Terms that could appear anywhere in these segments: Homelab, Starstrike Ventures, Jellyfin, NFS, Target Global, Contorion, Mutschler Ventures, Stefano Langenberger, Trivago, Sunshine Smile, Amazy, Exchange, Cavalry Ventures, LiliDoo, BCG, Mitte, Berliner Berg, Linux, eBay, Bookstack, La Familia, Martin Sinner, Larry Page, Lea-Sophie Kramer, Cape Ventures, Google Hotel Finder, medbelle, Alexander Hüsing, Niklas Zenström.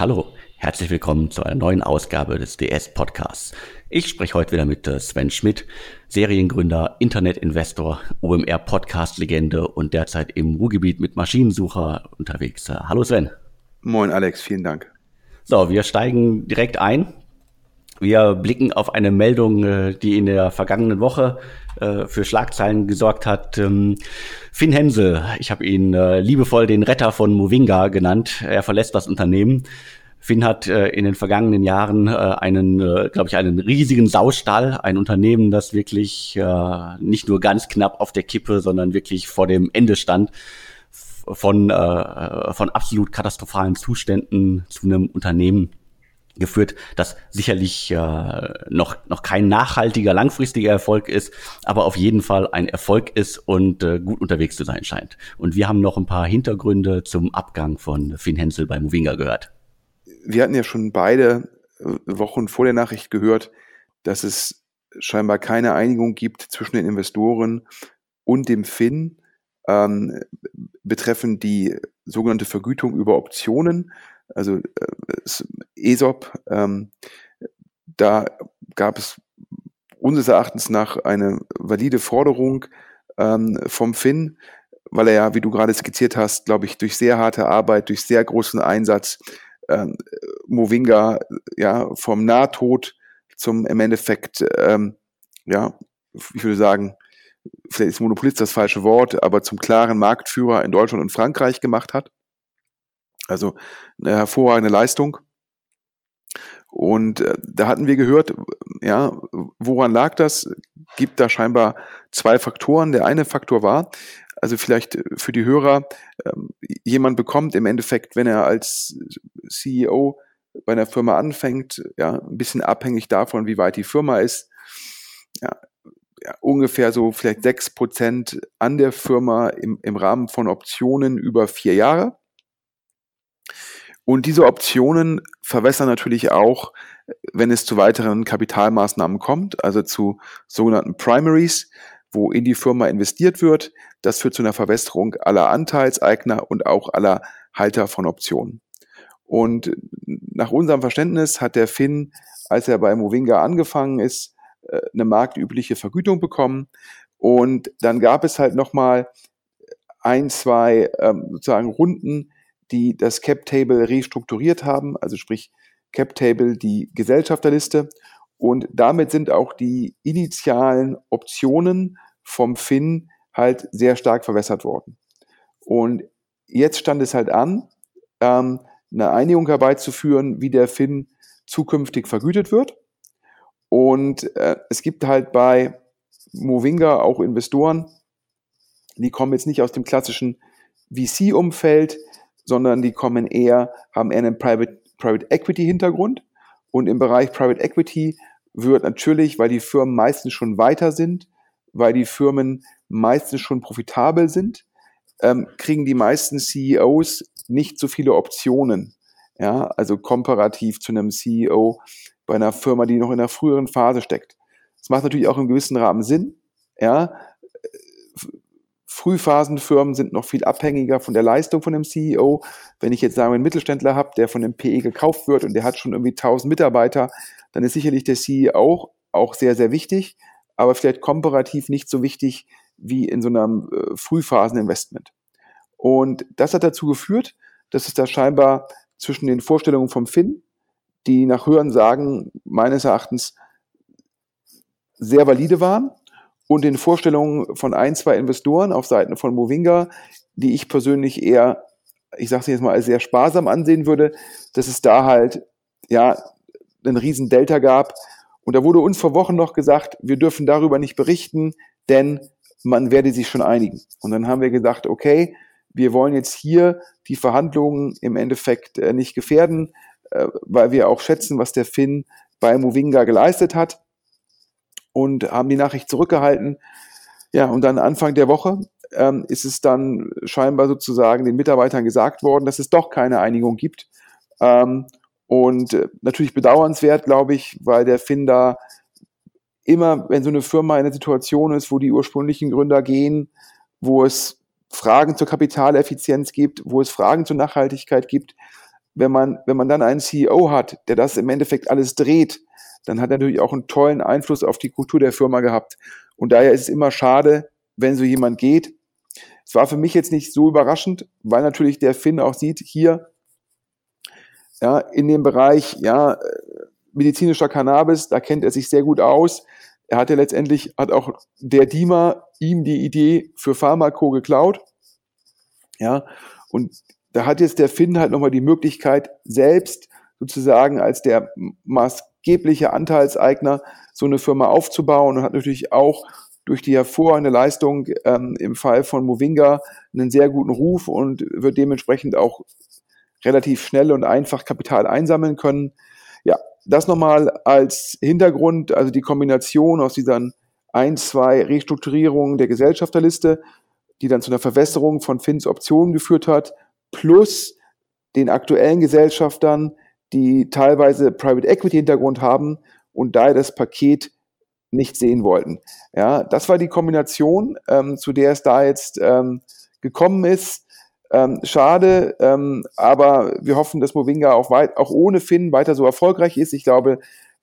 Hallo, herzlich willkommen zu einer neuen Ausgabe des DS-Podcasts. Ich spreche heute wieder mit Sven Schmidt, Seriengründer, Internetinvestor, OMR-Podcast-Legende und derzeit im Ruhrgebiet mit Maschinensucher unterwegs. Hallo Sven. Moin Alex, vielen Dank. So, wir steigen direkt ein. Wir blicken auf eine Meldung, die in der vergangenen Woche für Schlagzeilen gesorgt hat. Finn Hänsel, ich habe ihn liebevoll den Retter von Movinga genannt. Er verlässt das Unternehmen. Finn hat in den vergangenen Jahren einen riesigen Saustall, ein Unternehmen, das wirklich nicht nur ganz knapp auf der Kippe, sondern wirklich vor dem Ende stand, von absolut katastrophalen Zuständen zu einem Unternehmen geführt, das sicherlich noch kein nachhaltiger, langfristiger Erfolg ist, aber auf jeden Fall ein Erfolg ist und gut unterwegs zu sein scheint. Und wir haben noch ein paar Hintergründe zum Abgang von Finn Hänsel bei Movinga gehört. Wir hatten ja schon beide Wochen vor der Nachricht gehört, dass es scheinbar keine Einigung gibt zwischen den Investoren und dem Finn betreffend die sogenannte Vergütung über Optionen. Also Esop, da gab es unseres Erachtens nach eine valide Forderung vom Finn, weil er ja, wie du gerade skizziert hast, glaube ich, durch sehr harte Arbeit, durch sehr großen Einsatz Movinga ja vom Nahtod zum im Endeffekt, ich würde sagen, vielleicht ist Monopolist das falsche Wort, aber zum klaren Marktführer in Deutschland und Frankreich gemacht hat. Also eine hervorragende Leistung. Und da hatten wir gehört, ja, woran lag das? Gibt da scheinbar zwei Faktoren. Der eine Faktor war, also vielleicht für die Hörer, jemand bekommt im Endeffekt, wenn er als CEO bei einer Firma anfängt, ja, ein bisschen abhängig davon, wie weit die Firma ist, ja, ungefähr so vielleicht 6% an der Firma im Rahmen von Optionen über 4 Jahre. Und diese Optionen verwässern natürlich auch, wenn es zu weiteren Kapitalmaßnahmen kommt, also zu sogenannten Primaries, wo in die Firma investiert wird. Das führt zu einer Verwässerung aller Anteilseigner und auch aller Halter von Optionen. Und nach unserem Verständnis hat der Finn, als er bei Movinga angefangen ist, eine marktübliche Vergütung bekommen. Und dann gab es halt nochmal 1, 2 sozusagen Runden, die das Cap-Table restrukturiert haben, also sprich Cap-Table die Gesellschafterliste. Und damit sind auch die initialen Optionen vom Finn halt sehr stark verwässert worden. Und jetzt stand es halt an, eine Einigung herbeizuführen, wie der Finn zukünftig vergütet wird. Und es gibt halt bei Movinga auch Investoren, die kommen jetzt nicht aus dem klassischen VC-Umfeld, sondern die kommen eher, haben eher einen Private-Equity-Hintergrund. Und im Bereich Private Equity wird natürlich, weil die Firmen meistens schon weiter sind, weil die Firmen meistens schon profitabel sind, kriegen die meisten CEOs nicht so viele Optionen. Ja, also komparativ zu einem CEO bei einer Firma, die noch in einer früheren Phase steckt. Das macht natürlich auch im gewissen Rahmen Sinn. Ja, Frühphasenfirmen sind noch viel abhängiger von der Leistung von dem CEO. Wenn ich jetzt sage, einen Mittelständler habe, der von dem PE gekauft wird und der hat schon irgendwie 1000 Mitarbeiter, dann ist sicherlich der CEO auch sehr, sehr wichtig, aber vielleicht komparativ nicht so wichtig wie in so einem Frühphaseninvestment. Und das hat dazu geführt, dass es da scheinbar zwischen den Vorstellungen vom Finn, die nach Hörensagen meines Erachtens sehr valide waren, und den Vorstellungen von 1, 2 Investoren auf Seiten von Movinga, die ich persönlich eher, ich sage es jetzt mal, als sehr sparsam ansehen würde, dass es da halt ja einen riesen Delta gab. Und da wurde uns vor Wochen noch gesagt, wir dürfen darüber nicht berichten, denn man werde sich schon einigen. Und dann haben wir gesagt, okay, wir wollen jetzt hier die Verhandlungen im Endeffekt nicht gefährden, weil wir auch schätzen, was der Finn bei Movinga geleistet hat. Und haben die Nachricht zurückgehalten. Ja, und dann Anfang der Woche ist es dann scheinbar sozusagen den Mitarbeitern gesagt worden, dass es doch keine Einigung gibt. Und natürlich bedauernswert, glaube ich, weil der Finn da immer, wenn so eine Firma in einer Situation ist, wo die ursprünglichen Gründer gehen, wo es Fragen zur Kapitaleffizienz gibt, wo es Fragen zur Nachhaltigkeit gibt, wenn man dann einen CEO hat, der das im Endeffekt alles dreht, dann hat er natürlich auch einen tollen Einfluss auf die Kultur der Firma gehabt. Und daher ist es immer schade, wenn so jemand geht. Es war für mich jetzt nicht so überraschend, weil natürlich der Finn auch sieht, hier ja, in dem Bereich ja, medizinischer Cannabis, da kennt er sich sehr gut aus. Er hat ja letztendlich, hat auch der Dima ihm die Idee für Pharmaco geklaut. Ja, und da hat jetzt der Finn halt nochmal die Möglichkeit, selbst sozusagen als der maßgebliche Anteilseigner so eine Firma aufzubauen und hat natürlich auch durch die hervorragende Leistung im Fall von Movinga einen sehr guten Ruf und wird dementsprechend auch relativ schnell und einfach Kapital einsammeln können. Ja, das nochmal als Hintergrund, also die Kombination aus diesen 1-2 Restrukturierungen der Gesellschafterliste, die dann zu einer Verwässerung von Finns Optionen geführt hat, plus den aktuellen Gesellschaftern, die teilweise Private Equity Hintergrund haben und daher das Paket nicht sehen wollten. Ja, das war die Kombination, zu der es da jetzt gekommen ist. Schade, aber wir hoffen, dass Movinga auch ohne Finn weiter so erfolgreich ist. Ich glaube,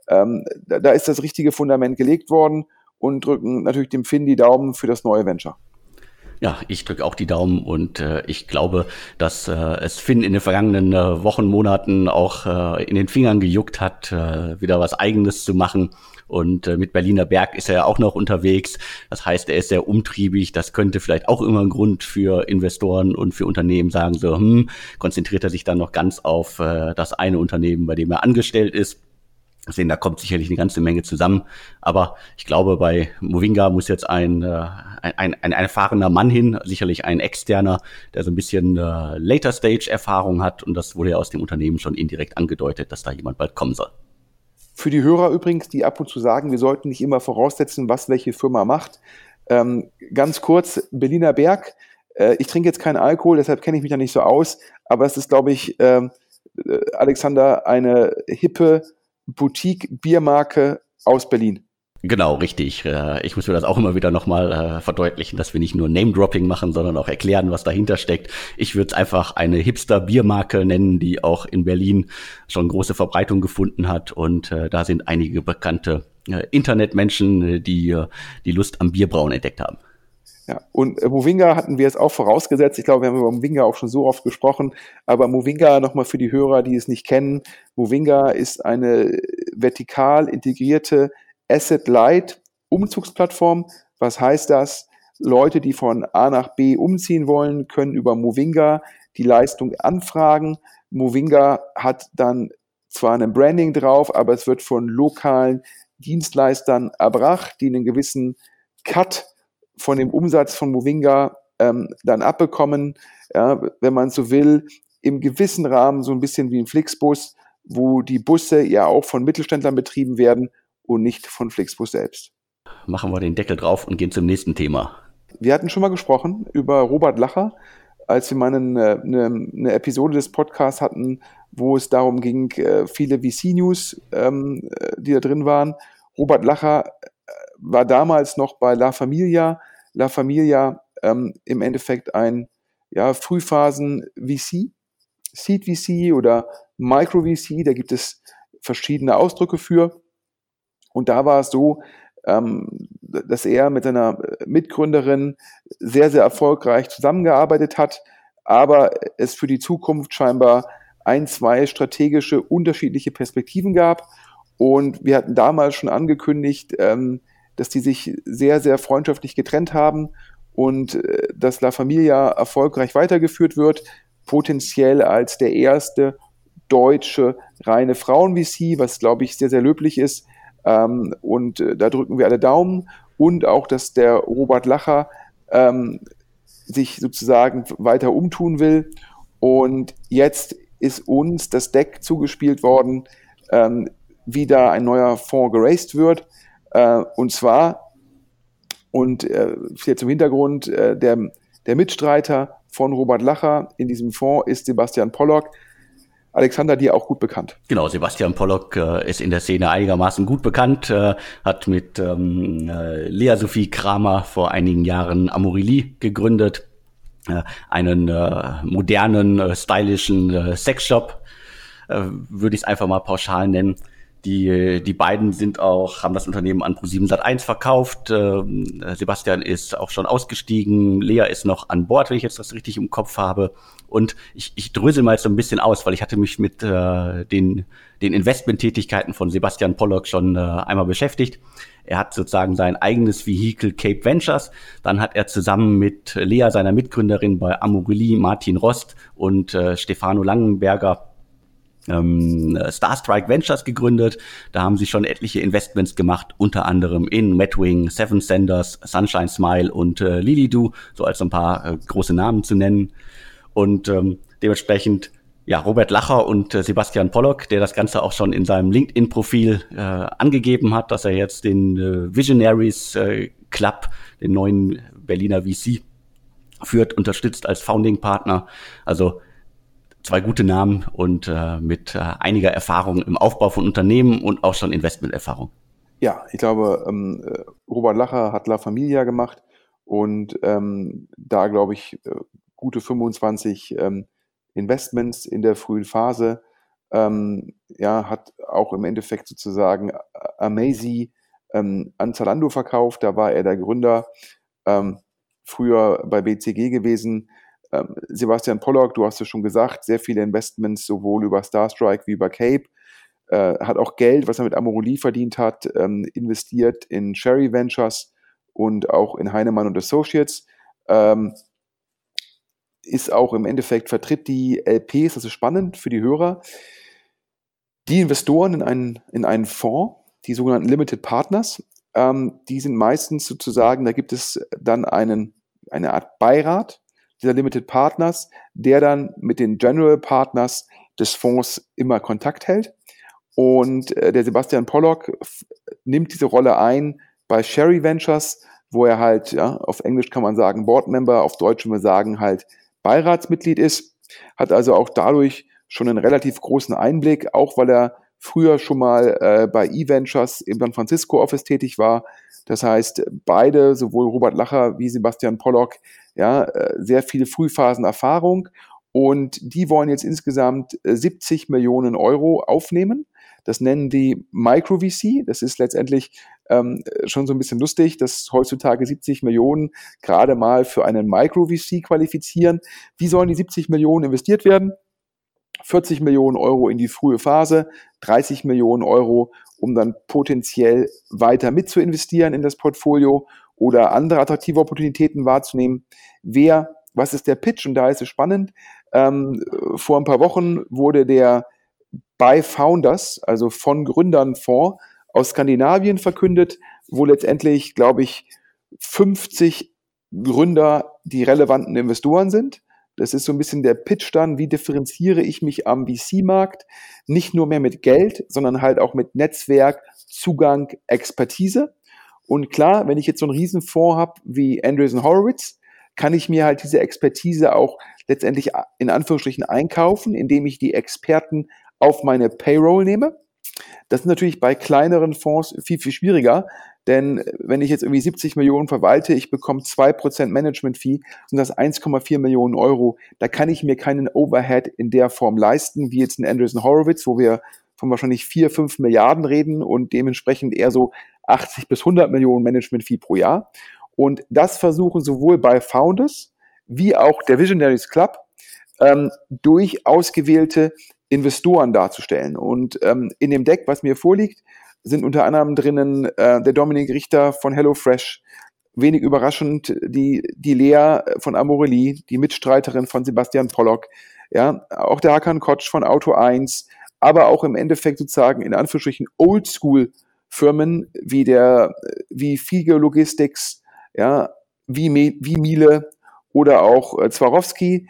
da ist das richtige Fundament gelegt worden und drücken natürlich dem Finn die Daumen für das neue Venture. Ja, ich drücke auch die Daumen und ich glaube, dass es Finn in den vergangenen Wochen, Monaten auch in den Fingern gejuckt hat, wieder was Eigenes zu machen. Und mit Berliner Berg ist er ja auch noch unterwegs. Das heißt, er ist sehr umtriebig. Das könnte vielleicht auch immer ein Grund für Investoren und für Unternehmen sagen, so, konzentriert er sich dann noch ganz auf das eine Unternehmen, bei dem er angestellt ist. Deswegen, da kommt sicherlich eine ganze Menge zusammen. Aber ich glaube, bei Movinga muss jetzt ein erfahrener Mann hin, sicherlich ein Externer, der so ein bisschen Later-Stage-Erfahrung hat. Und das wurde ja aus dem Unternehmen schon indirekt angedeutet, dass da jemand bald kommen soll. Für die Hörer übrigens, die ab und zu sagen, wir sollten nicht immer voraussetzen, was welche Firma macht. Ganz kurz, Berliner Berg. Ich trinke jetzt keinen Alkohol, deshalb kenne ich mich da nicht so aus. Aber das ist, glaube ich, Alexander, eine hippe Boutique-Biermarke aus Berlin. Genau, richtig. Ich muss mir das auch immer wieder nochmal verdeutlichen, dass wir nicht nur Name-Dropping machen, sondern auch erklären, was dahinter steckt. Ich würde es einfach eine Hipster-Biermarke nennen, die auch in Berlin schon große Verbreitung gefunden hat. Und da sind einige bekannte Internetmenschen, die Lust am Bierbrauen entdeckt haben. Ja, und Movinga hatten wir jetzt auch vorausgesetzt. Ich glaube, wir haben über Movinga auch schon so oft gesprochen. Aber Movinga, nochmal für die Hörer, die es nicht kennen, Movinga ist eine vertikal integrierte Asset-Light-Umzugsplattform. Was heißt das? Leute, die von A nach B umziehen wollen, können über Movinga die Leistung anfragen. Movinga hat dann zwar ein Branding drauf, aber es wird von lokalen Dienstleistern erbracht, die einen gewissen Cut von dem Umsatz von Movinga dann abbekommen, ja, wenn man so will, im gewissen Rahmen so ein bisschen wie ein Flixbus, wo die Busse ja auch von Mittelständlern betrieben werden und nicht von Flixbus selbst. Machen wir den Deckel drauf und gehen zum nächsten Thema. Wir hatten schon mal gesprochen über Robert Lacher, als wir mal eine Episode des Podcasts hatten, wo es darum ging, viele VC-News, die da drin waren. Robert Lacher war damals noch bei La Familia. La Familia im Endeffekt ein ja, Frühphasen-VC, Seed-VC oder Micro-VC, da gibt es verschiedene Ausdrücke für. Und da war es so, dass er mit seiner Mitgründerin sehr, sehr erfolgreich zusammengearbeitet hat, aber es für die Zukunft scheinbar 1-2 strategische unterschiedliche Perspektiven gab. Und wir hatten damals schon angekündigt, dass die sich sehr, sehr freundschaftlich getrennt haben und dass La Familia erfolgreich weitergeführt wird, potenziell als der erste deutsche reine Frauen-VC, was, glaube ich, sehr, sehr löblich ist. Und da drücken wir alle Daumen. Und auch, dass der Robert Lacher sich sozusagen weiter umtun will. Und jetzt ist uns das Deck zugespielt worden, wie da ein neuer Fonds geraced wird. Und zwar, und jetzt im Hintergrund, der Mitstreiter von Robert Lacher in diesem Fonds ist Sebastian Pollock. Alexander, dir auch gut bekannt. Genau, Sebastian Pollock ist in der Szene einigermaßen gut bekannt, hat mit Lea-Sophie Kramer vor einigen Jahren Amorelie gegründet, einen modernen, stylischen Sexshop. würde ich es einfach mal pauschal nennen. Die beiden haben das Unternehmen an ProSiebenSat.1 verkauft. Sebastian ist auch schon ausgestiegen. Lea ist noch an Bord, wenn ich jetzt das richtig im Kopf habe. Und ich drösel mal jetzt so ein bisschen aus, weil ich hatte mich mit den Investmenttätigkeiten von Sebastian Pollock schon einmal beschäftigt. Er hat sozusagen sein eigenes Vehikel Cape Ventures. Dann hat er zusammen mit Lea, seiner Mitgründerin bei Amorelie, Martin Rost und Stefano Langenberger, Starstrike Ventures gegründet. Da haben sie schon etliche Investments gemacht, unter anderem in Madwing, Seven Senders, Sunshine Smile und Lilidoo, so als ein paar große Namen zu nennen. Und dementsprechend ja Robert Lacher und Sebastian Pollock, der das Ganze auch schon in seinem LinkedIn-Profil angegeben hat, dass er jetzt den Visionaries Club, den neuen Berliner VC, führt, unterstützt als Founding-Partner. Also zwei gute Namen und mit einiger Erfahrung im Aufbau von Unternehmen und auch schon Investmenterfahrung. Ja, ich glaube, Robert Lacher hat La Familia gemacht und da, glaube ich, gute 25 Investments in der frühen Phase. Hat auch im Endeffekt sozusagen Amazy an Zalando verkauft. Da war er der Gründer, früher bei BCG gewesen. Sebastian Pollock, du hast es schon gesagt, sehr viele Investments, sowohl über Starstrike wie über Cape, hat auch Geld, was er mit Amorelie verdient hat, investiert in Cherry Ventures und auch in Heinemann & Associates, ist auch im Endeffekt, vertritt die LPs, das ist spannend für die Hörer, die Investoren in einen Fonds, die sogenannten Limited Partners, die sind meistens sozusagen, da gibt es dann eine Art Beirat dieser Limited Partners, der dann mit den General Partners des Fonds immer Kontakt hält. Und der Sebastian Pollock nimmt diese Rolle ein bei Cherry Ventures, wo er halt, auf Englisch kann man sagen Board Member, auf Deutsch würde man sagen halt Beiratsmitglied ist, hat also auch dadurch schon einen relativ großen Einblick, auch weil er früher schon mal bei eVentures im San Francisco Office tätig war. Das heißt, beide, sowohl Robert Lacher wie Sebastian Pollock, sehr viele Frühphasenerfahrung, und die wollen jetzt insgesamt 70 Millionen Euro aufnehmen. Das nennen die Micro-VC. Das ist letztendlich schon so ein bisschen lustig, dass heutzutage 70 Millionen gerade mal für einen Micro-VC qualifizieren. Wie sollen die 70 Millionen investiert werden? 40 Millionen Euro in die frühe Phase, 30 Millionen Euro, um dann potenziell weiter mit zu investieren in das Portfolio oder andere attraktive Opportunitäten wahrzunehmen. Was ist der Pitch? Und da ist es spannend. Vor ein paar Wochen wurde der By Founders, also von Gründern Fonds aus Skandinavien verkündet, wo letztendlich, glaube ich, 50 Gründer die relevanten Investoren sind. Das ist so ein bisschen der Pitch dann, wie differenziere ich mich am VC-Markt? Nicht nur mehr mit Geld, sondern halt auch mit Netzwerk, Zugang, Expertise. Und klar, wenn ich jetzt so einen Riesenfonds habe wie Andreessen Horowitz, kann ich mir halt diese Expertise auch letztendlich in Anführungsstrichen einkaufen, indem ich die Experten auf meine Payroll nehme. Das ist natürlich bei kleineren Fonds viel, viel schwieriger, denn wenn ich jetzt irgendwie 70 Millionen verwalte, ich bekomme 2% Management-Fee, sind das 1,4 Millionen Euro. Da kann ich mir keinen Overhead in der Form leisten, wie jetzt ein Andreessen Horowitz, wo wir von wahrscheinlich 4-5 Milliarden reden und dementsprechend eher so 80 bis 100 Millionen Management-Fee pro Jahr. Und das versuchen sowohl bei Founders wie auch der Visionaries Club durch ausgewählte Investoren darzustellen. Und in dem Deck, was mir vorliegt, sind unter anderem drinnen der Dominik Richter von HelloFresh, wenig überraschend die Lea von Amorelie, die Mitstreiterin von Sebastian Pollock, auch der Hakan Kotsch von Auto1, aber auch im Endeffekt sozusagen in Anführungsstrichen Oldschool-Firmen wie Fiege Logistics, wie Miele oder auch Zwarowski.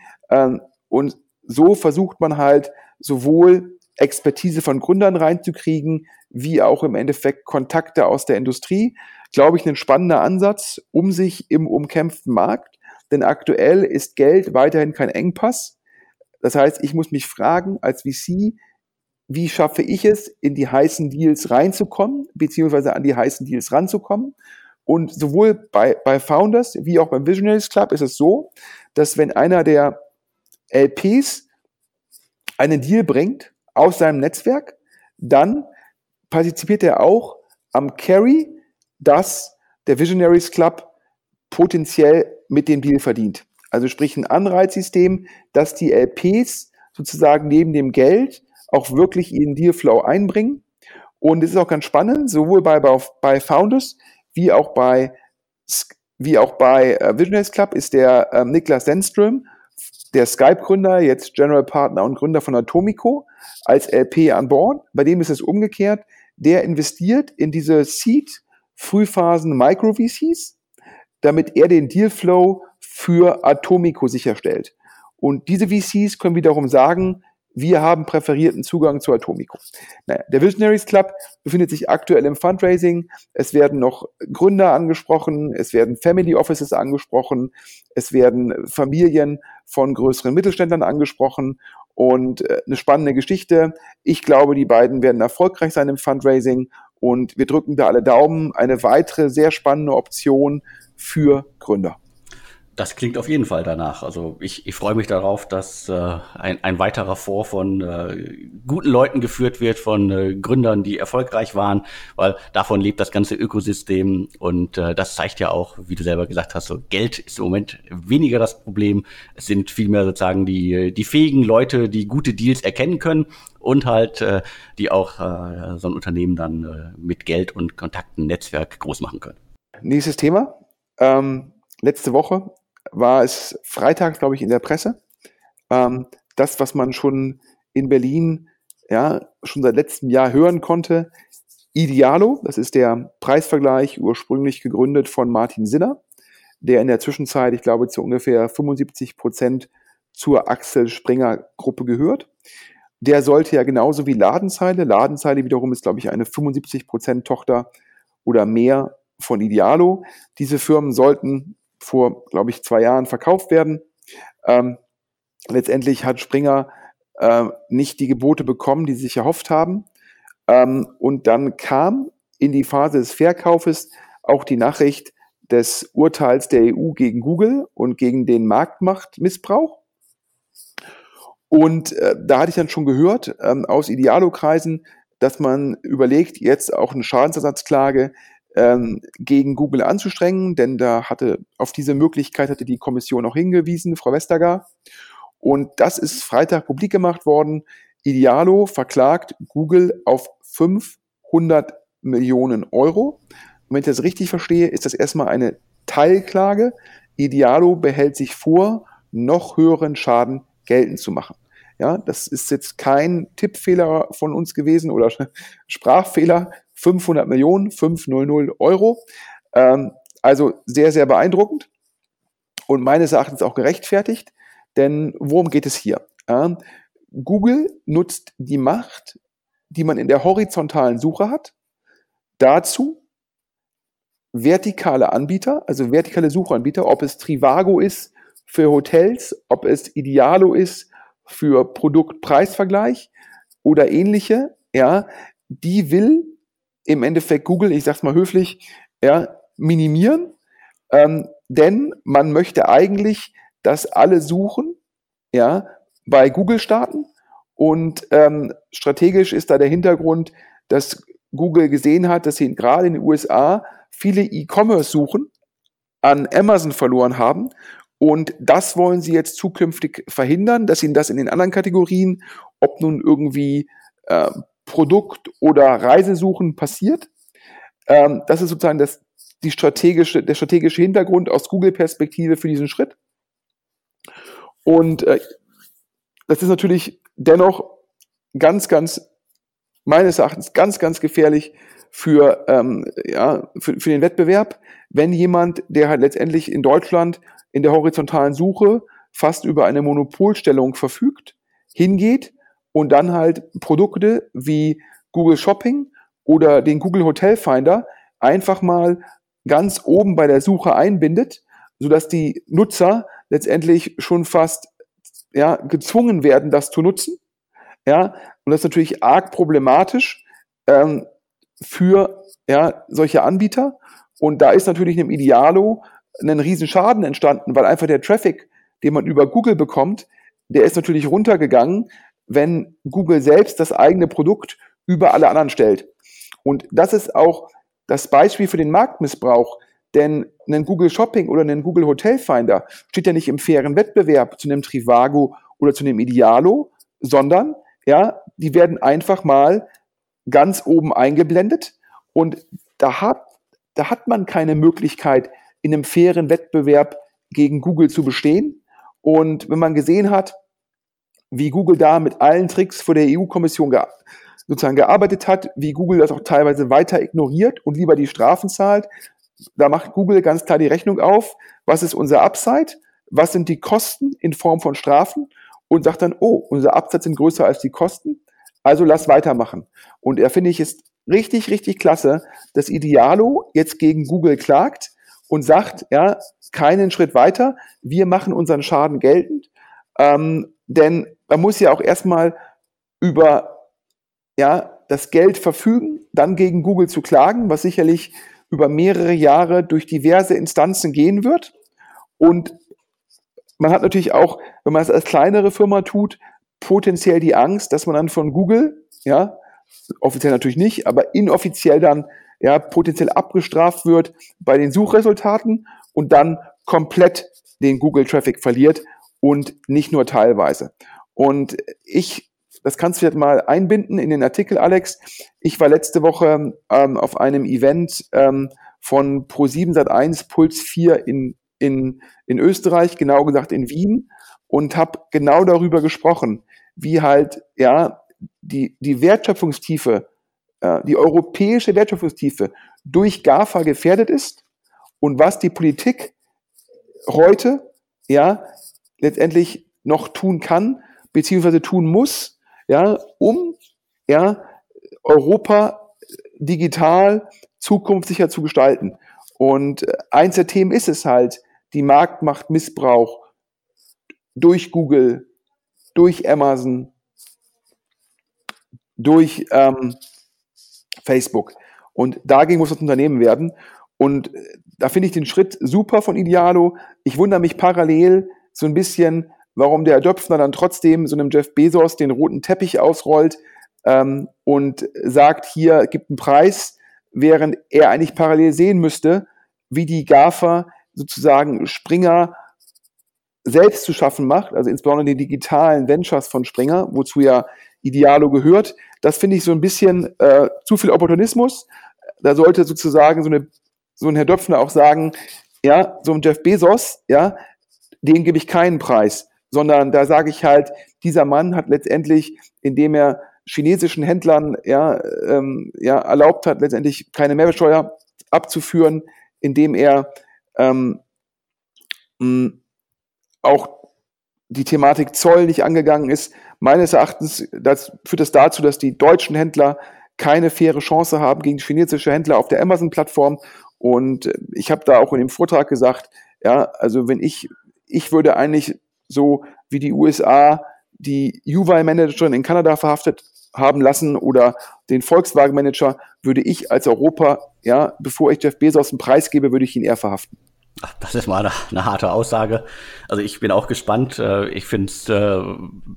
Und so versucht man halt sowohl Expertise von Gründern reinzukriegen, wie auch im Endeffekt Kontakte aus der Industrie. Glaube ich, ein spannender Ansatz, um sich im umkämpften Markt, denn aktuell ist Geld weiterhin kein Engpass. Das heißt, ich muss mich fragen als VC, wie schaffe ich es, in die heißen Deals reinzukommen, beziehungsweise an die heißen Deals ranzukommen. Und sowohl bei Founders wie auch beim Visionaries Club ist es so, dass wenn einer der LPs einen Deal bringt, aus seinem Netzwerk. Dann partizipiert er auch am Carry, dass der Visionaries Club potenziell mit dem Deal verdient. Also sprich ein Anreizsystem, dass die LPs sozusagen neben dem Geld auch wirklich ihren Dealflow einbringen. Und es ist auch ganz spannend, sowohl bei Founders wie auch bei Visionaries Club ist der Niklas Zenström, der Skype-Gründer, jetzt General Partner und Gründer von Atomico, als LP an Bord. Bei dem ist es umgekehrt. Der investiert in diese Seed-Frühphasen-Micro-VCs, damit er den Dealflow für Atomico sicherstellt. Und diese VCs können wiederum sagen, wir haben präferierten Zugang zu Atomico. Naja, der Visionaries Club befindet sich aktuell im Fundraising. Es werden noch Gründer angesprochen, es werden Family Offices angesprochen, es werden Familien von größeren Mittelständlern angesprochen und eine spannende Geschichte. Ich glaube, die beiden werden erfolgreich sein im Fundraising und wir drücken da alle Daumen. Eine weitere sehr spannende Option für Gründer. Das klingt auf jeden Fall danach. Also ich freue mich darauf, dass ein weiterer Fonds von guten Leuten geführt wird, von Gründern, die erfolgreich waren, weil davon lebt das ganze Ökosystem. Und das zeigt ja auch, wie du selber gesagt hast, so Geld ist im Moment weniger das Problem. Es sind vielmehr sozusagen die fähigen Leute, die gute Deals erkennen können und halt die auch so ein Unternehmen dann mit Geld und Kontakten, Netzwerk groß machen können. Nächstes Thema. Letzte Woche war es Freitag, glaube ich, in der Presse. Das, was man schon in Berlin, ja, schon seit letztem Jahr hören konnte. Idealo, das ist der Preisvergleich, ursprünglich gegründet von Martin Sinner, der in der Zwischenzeit, ich glaube, zu ungefähr 75% zur Axel Springer Gruppe gehört. Der sollte ja genauso wie Ladenzeile. Ladenzeile wiederum ist, glaube ich, eine 75% Tochter oder mehr von Idealo. Diese Firmen sollten vor, glaube ich, 2 Jahren verkauft werden. Letztendlich hat Springer nicht die Gebote bekommen, die sie sich erhofft haben. Und dann kam in die Phase des Verkaufes auch die Nachricht des Urteils der EU gegen Google und gegen den Marktmachtmissbrauch. Und da hatte ich dann schon gehört aus Idealo-Kreisen, dass man überlegt, jetzt auch eine Schadensersatzklage gegen Google anzustrengen, denn auf diese Möglichkeit hatte die Kommission auch hingewiesen, Frau Vestager. Und das ist Freitag publik gemacht worden. Idealo verklagt Google auf 500 Millionen Euro. Und wenn ich das richtig verstehe, ist das erstmal eine Teilklage. Idealo behält sich vor, noch höheren Schaden geltend zu machen. Ja, das ist jetzt kein Tippfehler von uns gewesen oder Sprachfehler. 500 Millionen, 500 Euro. Also sehr, sehr beeindruckend und meines Erachtens auch gerechtfertigt. Denn worum geht es hier? Google nutzt die Macht, die man in der horizontalen Suche hat, dazu vertikale Anbieter, also vertikale Suchanbieter, ob es Trivago ist für Hotels, ob es Idealo ist für Produkt-Preis-Vergleich oder ähnliche, ja, die will im Endeffekt Google, ich sag's mal höflich, ja, minimieren, denn man möchte eigentlich, dass alle Suchen, ja, bei Google starten und strategisch ist da der Hintergrund, dass Google gesehen hat, dass sie gerade in den USA viele E-Commerce-Suchen an Amazon verloren haben und das wollen sie jetzt zukünftig verhindern, dass ihnen das in den anderen Kategorien, ob nun irgendwie Produkt- oder Reisesuchen passiert. Das ist sozusagen der strategische Hintergrund aus Google-Perspektive für diesen Schritt. Und das ist natürlich dennoch meines Erachtens ganz gefährlich für den Wettbewerb, wenn jemand, der halt letztendlich in Deutschland in der horizontalen Suche fast über eine Monopolstellung verfügt, hingeht und dann halt Produkte wie Google Shopping oder den Google Hotel Finder einfach mal ganz oben bei der Suche einbindet, sodass die Nutzer letztendlich schon fast, ja, gezwungen werden, das zu nutzen. Ja, und das ist natürlich arg problematisch für, ja, solche Anbieter. Und da ist natürlich einem Idealo ein Riesenschaden entstanden, weil einfach der Traffic, den man über Google bekommt, der ist natürlich runtergegangen, wenn Google selbst das eigene Produkt über alle anderen stellt. Und das ist auch das Beispiel für den Marktmissbrauch, denn ein Google Shopping oder ein Google Hotel Finder steht ja nicht im fairen Wettbewerb zu einem Trivago oder zu einem Idealo, sondern ja, die werden einfach mal ganz oben eingeblendet und da hat man keine Möglichkeit, in einem fairen Wettbewerb gegen Google zu bestehen. Und wenn man gesehen hat, wie Google da mit allen Tricks vor der EU-Kommission sozusagen gearbeitet hat, wie Google das auch teilweise weiter ignoriert und lieber die Strafen zahlt, da macht Google ganz klar die Rechnung auf, was ist unser Upside, was sind die Kosten in Form von Strafen und sagt dann, oh, unser Upside sind größer als die Kosten, also lass weitermachen. Und da finde ich es richtig, richtig klasse, dass Idealo jetzt gegen Google klagt und sagt, ja, keinen Schritt weiter, wir machen unseren Schaden geltend, denn man muss ja auch erstmal über das Geld verfügen, dann gegen Google zu klagen, was sicherlich über mehrere Jahre durch diverse Instanzen gehen wird. Und man hat natürlich auch, wenn man es als kleinere Firma tut, potenziell die Angst, dass man dann von Google, ja, offiziell natürlich nicht, aber inoffiziell dann ja potenziell abgestraft wird bei den Suchresultaten und dann komplett den Google-Traffic verliert und nicht nur teilweise. Und das kannst du jetzt mal einbinden in den Artikel, Alex. Ich war letzte Woche auf einem Event von ProSiebenSat.1 Puls 4 in Österreich, genau gesagt in Wien, und habe genau darüber gesprochen, wie halt die Wertschöpfungstiefe, die europäische Wertschöpfungstiefe durch GAFA gefährdet ist und was die Politik heute letztendlich noch tun kann beziehungsweise tun muss, um Europa digital zukunftssicher zu gestalten. Und eins der Themen ist es halt, die Marktmacht, Missbrauch durch Google, durch Amazon, durch Facebook. Und dagegen muss das Unternehmen werden. Und da finde ich den Schritt super von Idealo. Ich wundere mich parallel so ein bisschen, warum der Döpfner dann trotzdem so einem Jeff Bezos den roten Teppich ausrollt und sagt, hier gibt einen Preis, während er eigentlich parallel sehen müsste, wie die GAFA sozusagen Springer selbst zu schaffen macht, also insbesondere die digitalen Ventures von Springer, wozu ja Idealo gehört. Das finde ich so ein bisschen zu viel Opportunismus. Da sollte sozusagen so ein Herr Döpfner auch sagen, ja, so ein Jeff Bezos, ja, dem gebe ich keinen Preis, sondern da sage ich halt, dieser Mann hat letztendlich, indem er chinesischen Händlern erlaubt hat, letztendlich keine Mehrwertsteuer abzuführen, indem er auch die Thematik Zoll nicht angegangen ist. Meines Erachtens führt das dazu, dass die deutschen Händler keine faire Chance haben gegen chinesische Händler auf der Amazon-Plattform. Und ich habe da auch in dem Vortrag gesagt, wenn ich würde eigentlich so wie die USA die Huawei-Managerin in Kanada verhaftet haben lassen oder den Volkswagen-Manager, würde ich als Europa, bevor ich Jeff Bezos einen Preis gebe, würde ich ihn eher verhaften. Ach, das ist mal eine harte Aussage. Also ich bin auch gespannt. Ich finde es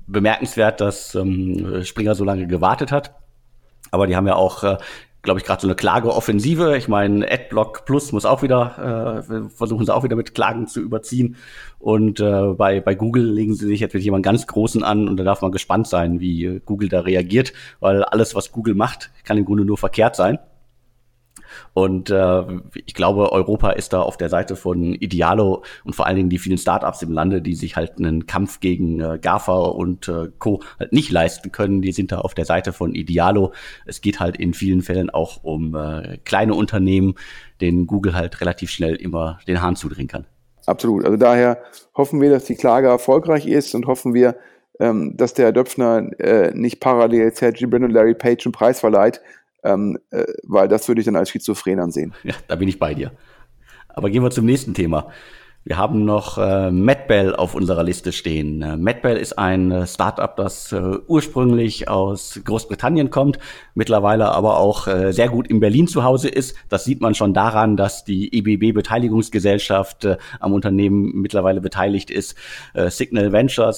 bemerkenswert, dass Springer so lange gewartet hat. Aber die haben ja auch glaube ich, gerade so eine Klageoffensive. Ich meine, Adblock Plus muss auch wieder, versuchen sie auch wieder mit Klagen zu überziehen. Und bei Google legen sie sich jetzt mit jemandem ganz Großen an und da darf man gespannt sein, wie Google da reagiert, weil alles, was Google macht, kann im Grunde nur verkehrt sein. Und ich glaube, Europa ist da auf der Seite von Idealo und vor allen Dingen die vielen Startups im Lande, die sich halt einen Kampf gegen GAFA und Co. halt nicht leisten können. Die sind da auf der Seite von Idealo. Es geht halt in vielen Fällen auch um kleine Unternehmen, denen Google halt relativ schnell immer den Hahn zudrehen kann. Absolut. Also daher hoffen wir, dass die Klage erfolgreich ist und hoffen wir, dass der Herr Döpfner nicht parallel Sergey Brin und Larry Page einen Preis verleiht. Weil das würde ich dann als schizophren ansehen. Ja, da bin ich bei dir. Aber gehen wir zum nächsten Thema. Wir haben noch medbelle auf unserer Liste stehen. Medbelle ist ein Startup, das ursprünglich aus Großbritannien kommt, mittlerweile aber auch sehr gut in Berlin zu Hause ist. Das sieht man schon daran, dass die EBB-Beteiligungsgesellschaft am Unternehmen mittlerweile beteiligt ist. Signal Venture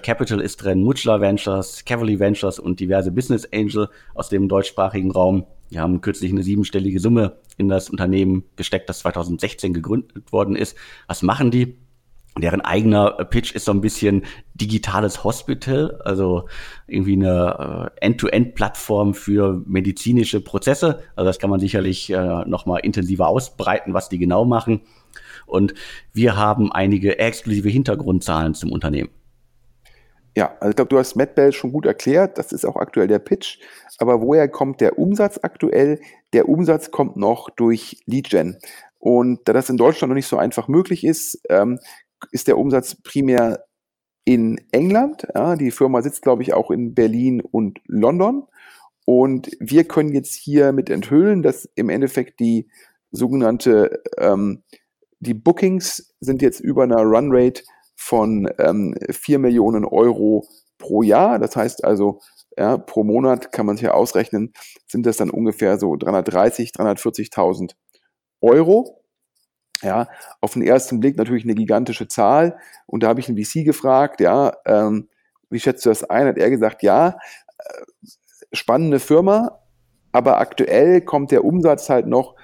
Capital ist drin, Mutschler Ventures, Cavalry Ventures und diverse Business Angel aus dem deutschsprachigen Raum. Wir haben kürzlich eine 7-stellige Summe in das Unternehmen gesteckt, das 2016 gegründet worden ist. Was machen die? Deren eigener Pitch ist so ein bisschen digitales Hospital, also irgendwie eine End-to-End-Plattform für medizinische Prozesse. Also das kann man sicherlich nochmal intensiver ausbreiten, was die genau machen. Und wir haben einige exklusive Hintergrundzahlen zum Unternehmen. Ja, also ich glaube, du hast medbelle schon gut erklärt, das ist auch aktuell der Pitch, aber woher kommt der Umsatz aktuell? Der Umsatz kommt noch durch Lead-Gen und da das in Deutschland noch nicht so einfach möglich ist, ist der Umsatz primär in England, ja, die Firma sitzt glaube ich auch in Berlin und London und wir können jetzt hier mit enthüllen, dass im Endeffekt die sogenannte, die Bookings sind jetzt über einer Runrate von 4 Millionen Euro pro Jahr. Das heißt also, ja, pro Monat kann man sich ja ausrechnen, sind das dann ungefähr so 330.000, 340.000 Euro. Ja, auf den ersten Blick natürlich eine gigantische Zahl. Und da habe ich einen VC gefragt, ja, wie schätzt du das ein? Hat er gesagt, ja, spannende Firma, aber aktuell kommt der Umsatz halt noch,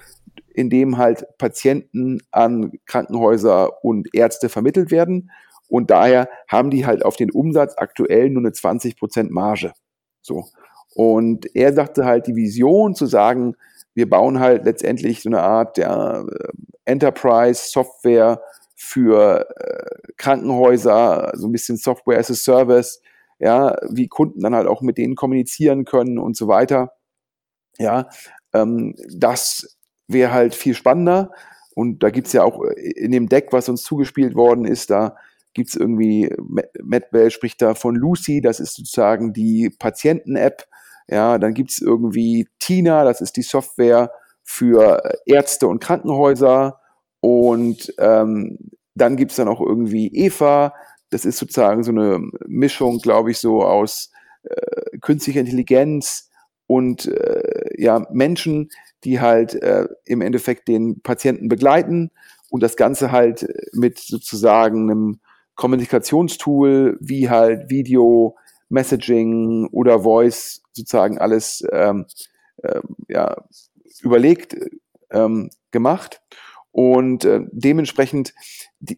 indem halt Patienten an Krankenhäuser und Ärzte vermittelt werden. Und daher haben die halt auf den Umsatz aktuell nur eine 20% Marge. So. Und er sagte halt, die Vision zu sagen, wir bauen halt letztendlich so eine Art der Enterprise-Software für Krankenhäuser, so ein bisschen Software as a Service, ja, wie Kunden dann halt auch mit denen kommunizieren können und so weiter. Ja, das wäre halt viel spannender. Und da gibt's ja auch in dem Deck, was uns zugespielt worden ist, da gibt's irgendwie, medbelle spricht da von Lucy, das ist sozusagen die Patienten-App. Ja, dann gibt's irgendwie Tina, das ist die Software für Ärzte und Krankenhäuser. Und dann gibt's dann auch irgendwie Eva, das ist sozusagen so eine Mischung, glaube ich, so aus künstlicher Intelligenz und ja, Menschen, die halt im Endeffekt den Patienten begleiten und das Ganze halt mit sozusagen einem Kommunikationstool wie halt Video, Messaging oder Voice sozusagen alles ja, überlegt gemacht und dementsprechend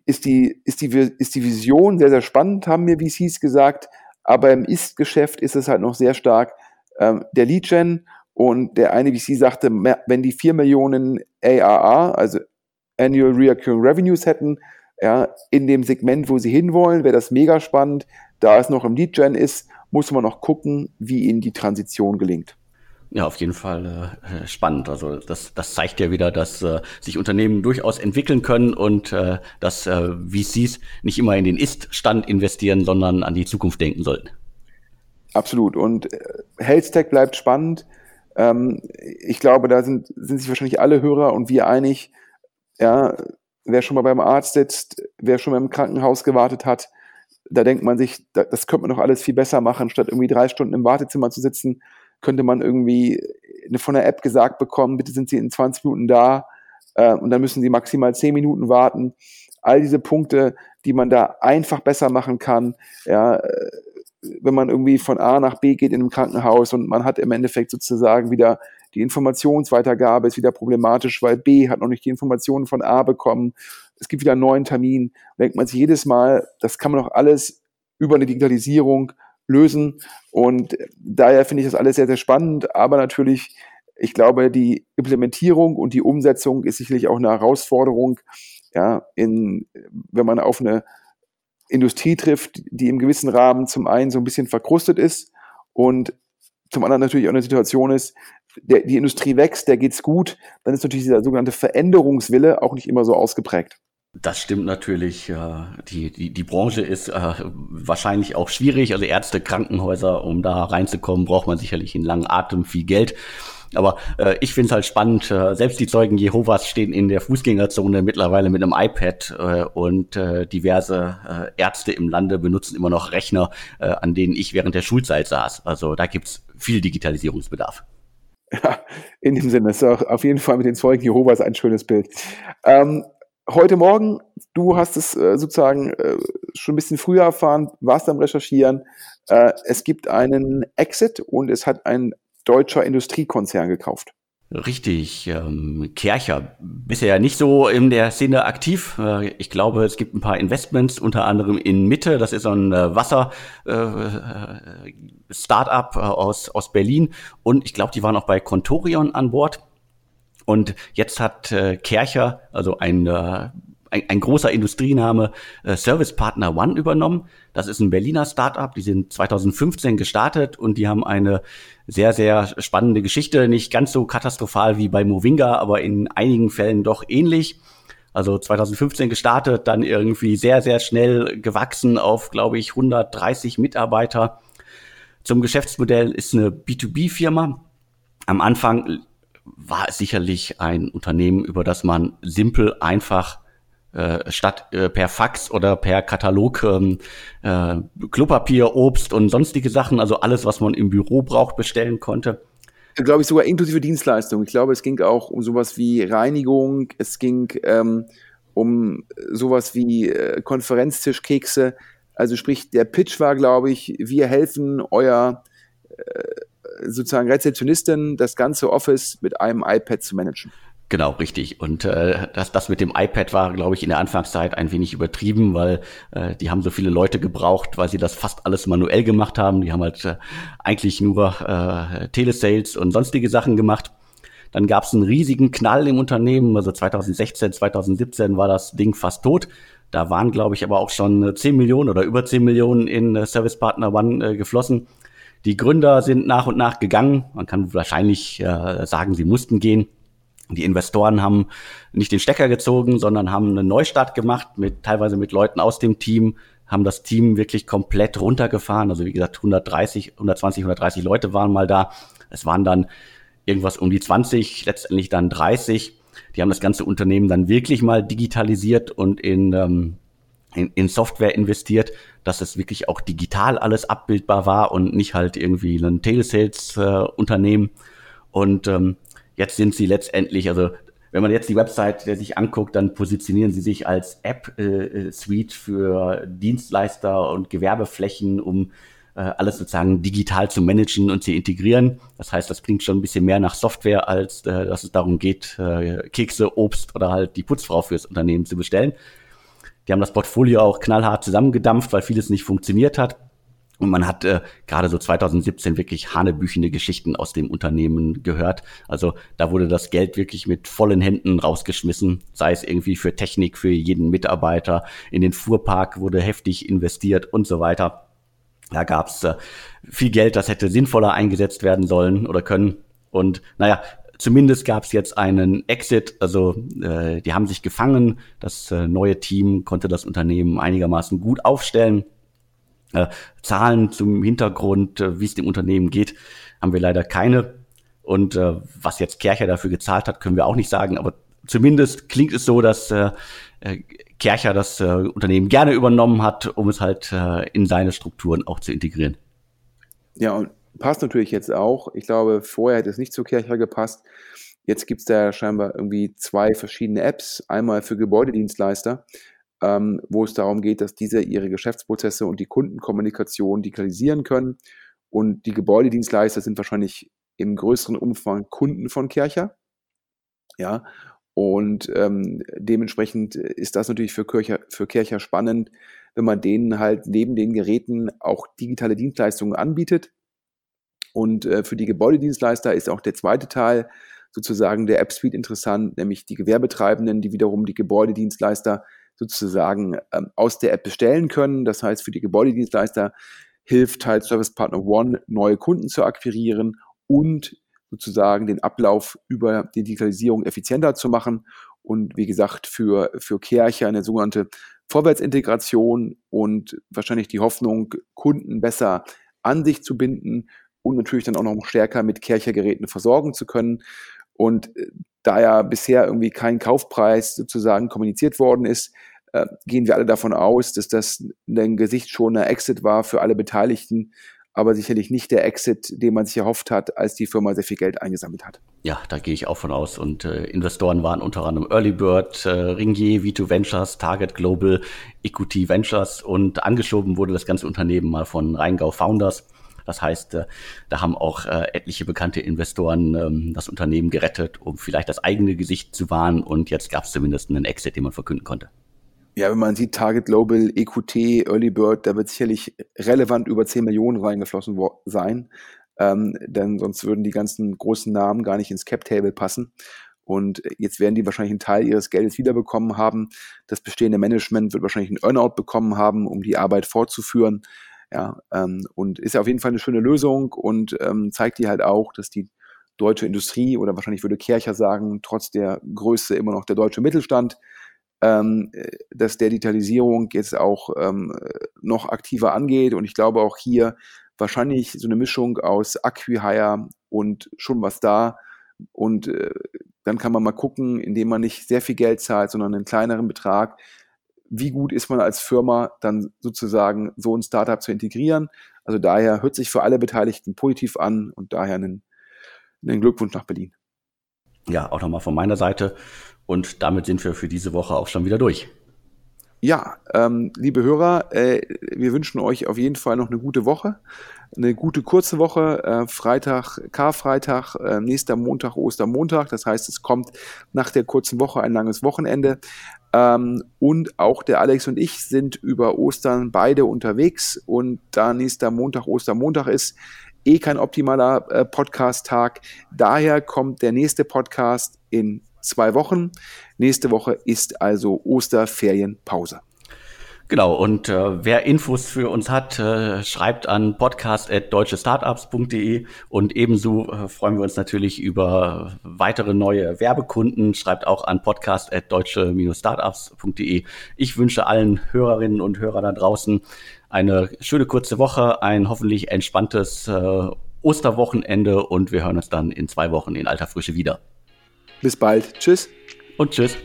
ist die Vision sehr, sehr spannend, haben mir VCs gesagt, aber im Ist-Geschäft ist es halt noch sehr stark der Lead-Gen. Und der eine VC sagte, wenn die 4 Millionen ARR, also Annual Recurring Revenues hätten, ja, in dem Segment, wo sie hinwollen, wäre das mega spannend. Da es noch im Lead-Gen ist, muss man noch gucken, wie ihnen die Transition gelingt. Ja, auf jeden Fall spannend. Also das zeigt ja wieder, dass sich Unternehmen durchaus entwickeln können und dass VCs nicht immer in den Ist-Stand investieren, sondern an die Zukunft denken sollten. Absolut. Und Health Tech bleibt spannend. Ich glaube, da sind sich wahrscheinlich alle Hörer und wir einig, ja, wer schon mal beim Arzt sitzt, wer schon mal im Krankenhaus gewartet hat, da denkt man sich, das könnte man doch alles viel besser machen, statt irgendwie 3 Stunden im Wartezimmer zu sitzen, könnte man irgendwie von der App gesagt bekommen, bitte sind Sie in 20 Minuten da und dann müssen Sie maximal 10 Minuten warten. All diese Punkte, die man da einfach besser machen kann, ja, wenn man irgendwie von A nach B geht in einem Krankenhaus und man hat im Endeffekt sozusagen wieder die Informationsweitergabe, ist wieder problematisch, weil B hat noch nicht die Informationen von A bekommen. Es gibt wieder einen neuen Termin. Da denkt man sich jedes Mal, das kann man doch alles über eine Digitalisierung lösen. Und daher finde ich das alles sehr, sehr spannend. Aber natürlich, ich glaube, die Implementierung und die Umsetzung ist sicherlich auch eine Herausforderung, ja, wenn man auf eine Industrie trifft, die im gewissen Rahmen zum einen so ein bisschen verkrustet ist und zum anderen natürlich auch eine Situation ist, die Industrie wächst, der geht's gut, dann ist natürlich dieser sogenannte Veränderungswille auch nicht immer so ausgeprägt. Das stimmt natürlich. Die Branche ist wahrscheinlich auch schwierig. Also Ärzte, Krankenhäuser, um da reinzukommen, braucht man sicherlich einen langen Atem, viel Geld. Aber ich finde es halt spannend. Selbst die Zeugen Jehovas stehen in der Fußgängerzone mittlerweile mit einem iPad und diverse Ärzte im Lande benutzen immer noch Rechner, an denen ich während der Schulzeit saß. Also da gibt's viel Digitalisierungsbedarf. Ja, in dem Sinne, das ist auf jeden Fall mit den Zeugen Jehovas ein schönes Bild. Heute Morgen, du hast es sozusagen schon ein bisschen früher erfahren, warst am Recherchieren. Es gibt einen Exit und es hat ein deutscher Industriekonzern gekauft. Richtig, Kärcher, bisher nicht so in der Szene aktiv. Ich glaube, es gibt ein paar Investments, unter anderem in Mitte. Das ist so ein Wasser-Startup aus Berlin. Und ich glaube, die waren auch bei Contorion an Bord. Und jetzt hat Kärcher, also ein großer Industriename, Service Partner One übernommen. Das ist ein Berliner Startup, die sind 2015 gestartet und die haben eine sehr, sehr spannende Geschichte. Nicht ganz so katastrophal wie bei Movinga, aber in einigen Fällen doch ähnlich. Also 2015 gestartet, dann irgendwie sehr, sehr schnell gewachsen auf, glaube ich, 130 Mitarbeiter. Zum Geschäftsmodell ist eine B2B-Firma. Am Anfang war es sicherlich ein Unternehmen, über das man simpel, einfach statt per Fax oder per Katalog Klopapier, Obst und sonstige Sachen, also alles, was man im Büro braucht, bestellen konnte. Glaube ich sogar inklusive Dienstleistungen. Ich glaube, es ging auch um sowas wie Reinigung, es ging um sowas wie Konferenztischkekse. Also sprich, der Pitch war, glaube ich, wir helfen euer sozusagen Rezeptionistin, das ganze Office mit einem iPad zu managen. Genau, richtig. Und das mit dem iPad war, glaube ich, in der Anfangszeit ein wenig übertrieben, weil die haben so viele Leute gebraucht, weil sie das fast alles manuell gemacht haben. Die haben halt eigentlich nur Telesales und sonstige Sachen gemacht. Dann gab es einen riesigen Knall im Unternehmen. Also 2016, 2017 war das Ding fast tot. Da waren, glaube ich, aber auch schon 10 Millionen oder über 10 Millionen in Service Partner One geflossen. Die Gründer sind nach und nach gegangen. Man kann wahrscheinlich sagen, sie mussten gehen. Die Investoren haben nicht den Stecker gezogen, sondern haben einen Neustart gemacht, teilweise mit Leuten aus dem Team, haben das Team wirklich komplett runtergefahren. Also wie gesagt, 130 Leute waren mal da. Es waren dann irgendwas um die 20, letztendlich dann 30. Die haben das ganze Unternehmen dann wirklich mal digitalisiert und in Software investiert, dass es wirklich auch digital alles abbildbar war und nicht halt irgendwie ein Telesales-Unternehmen. Und jetzt sind sie letztendlich, also wenn man jetzt die Website sich anguckt, dann positionieren sie sich als App-Suite für Dienstleister und Gewerbeflächen, um alles sozusagen digital zu managen und zu integrieren. Das heißt, das klingt schon ein bisschen mehr nach Software, als dass es darum geht, Kekse, Obst oder halt die Putzfrau fürs Unternehmen zu bestellen. Die haben das Portfolio auch knallhart zusammengedampft, weil vieles nicht funktioniert hat. Und man hat gerade so 2017 wirklich hanebüchende Geschichten aus dem Unternehmen gehört. Also da wurde das Geld wirklich mit vollen Händen rausgeschmissen, sei es irgendwie für Technik, für jeden Mitarbeiter. In den Fuhrpark wurde heftig investiert und so weiter. Da gab's viel Geld, das hätte sinnvoller eingesetzt werden sollen oder können. Und naja, zumindest gab's jetzt einen Exit. Also die haben sich gefangen. Das neue Team konnte das Unternehmen einigermaßen gut aufstellen. Zahlen zum Hintergrund, wie es dem Unternehmen geht, haben wir leider keine. Und was jetzt Kärcher dafür gezahlt hat, können wir auch nicht sagen. Aber zumindest klingt es so, dass Kärcher das Unternehmen gerne übernommen hat, um es halt in seine Strukturen auch zu integrieren. Ja, und passt natürlich jetzt auch. Ich glaube, vorher hätte es nicht zu Kärcher gepasst. Jetzt gibt es da scheinbar irgendwie 2 verschiedene Apps. Einmal für Gebäudedienstleister, wo es darum geht, dass diese ihre Geschäftsprozesse und die Kundenkommunikation digitalisieren können. Und die Gebäudedienstleister sind wahrscheinlich im größeren Umfang Kunden von Kärcher. Ja, und dementsprechend ist das natürlich für Kärcher spannend, wenn man denen halt neben den Geräten auch digitale Dienstleistungen anbietet. Und für die Gebäudedienstleister ist auch der zweite Teil sozusagen der App-Suite interessant, nämlich die Gewerbetreibenden, die wiederum die Gebäudedienstleister sozusagen aus der App bestellen können. Das heißt, für die Gebäudedienstleister hilft halt Service Partner One, neue Kunden zu akquirieren und sozusagen den Ablauf über die Digitalisierung effizienter zu machen. Und wie gesagt, für Kärcher eine sogenannte Vorwärtsintegration und wahrscheinlich die Hoffnung, Kunden besser an sich zu binden um natürlich dann auch noch stärker mit Kärcher-Geräten versorgen zu können. Und da ja bisher irgendwie kein Kaufpreis sozusagen kommuniziert worden ist, gehen wir alle davon aus, dass das ein gesichtsschonender Exit war für alle Beteiligten, aber sicherlich nicht der Exit, den man sich erhofft hat, als die Firma sehr viel Geld eingesammelt hat. Ja, da gehe ich auch von aus. Und Investoren waren unter anderem Early Bird, Ringier, Vito Ventures, Target Global, Equity Ventures und angeschoben wurde das ganze Unternehmen mal von Rheingau Founders. Das heißt, da haben auch etliche bekannte Investoren das Unternehmen gerettet, um vielleicht das eigene Gesicht zu wahren. Und jetzt gab es zumindest einen Exit, den man verkünden konnte. Ja, wenn man sieht, Target Global, EQT, Early Bird, da wird sicherlich relevant über 10 Millionen reingeflossen sein. Denn sonst würden die ganzen großen Namen gar nicht ins Cap-Table passen. Und jetzt werden die wahrscheinlich einen Teil ihres Geldes wiederbekommen haben. Das bestehende Management wird wahrscheinlich einen Earnout bekommen haben, um die Arbeit fortzuführen. Ja, und ist ja auf jeden Fall eine schöne Lösung und zeigt die halt auch, dass die deutsche Industrie oder wahrscheinlich würde Kärcher sagen, trotz der Größe immer noch der deutsche Mittelstand, dass der Digitalisierung jetzt auch noch aktiver angeht. Und ich glaube auch hier wahrscheinlich so eine Mischung aus Acquihire und schon was da. Und dann kann man mal gucken, indem man nicht sehr viel Geld zahlt, sondern einen kleineren Betrag, wie gut ist man als Firma dann sozusagen so ein Startup zu integrieren. Also daher hört sich für alle Beteiligten positiv an und daher einen Glückwunsch nach Berlin. Ja, auch nochmal von meiner Seite und damit sind wir für diese Woche auch schon wieder durch. Ja, liebe Hörer, wir wünschen euch auf jeden Fall noch eine gute Woche, eine gute kurze Woche, Freitag, Karfreitag, nächster Montag, Ostermontag, das heißt, es kommt nach der kurzen Woche ein langes Wochenende. Und auch der Alex und ich sind über Ostern beide unterwegs und da nächster Montag, Ostermontag ist, kein optimaler Podcast-Tag. Daher kommt der nächste Podcast in 2 Wochen. Nächste Woche ist also Osterferienpause. Genau, und wer Infos für uns hat, schreibt an podcast@deutschestartups.de und ebenso freuen wir uns natürlich über weitere neue Werbekunden. Schreibt auch an podcast@deutsche-startups.de. Ich wünsche allen Hörerinnen und Hörern da draußen eine schöne kurze Woche, ein hoffentlich entspanntes Osterwochenende und wir hören uns dann in 2 Wochen in alter Frische wieder. Bis bald. Tschüss. Und tschüss.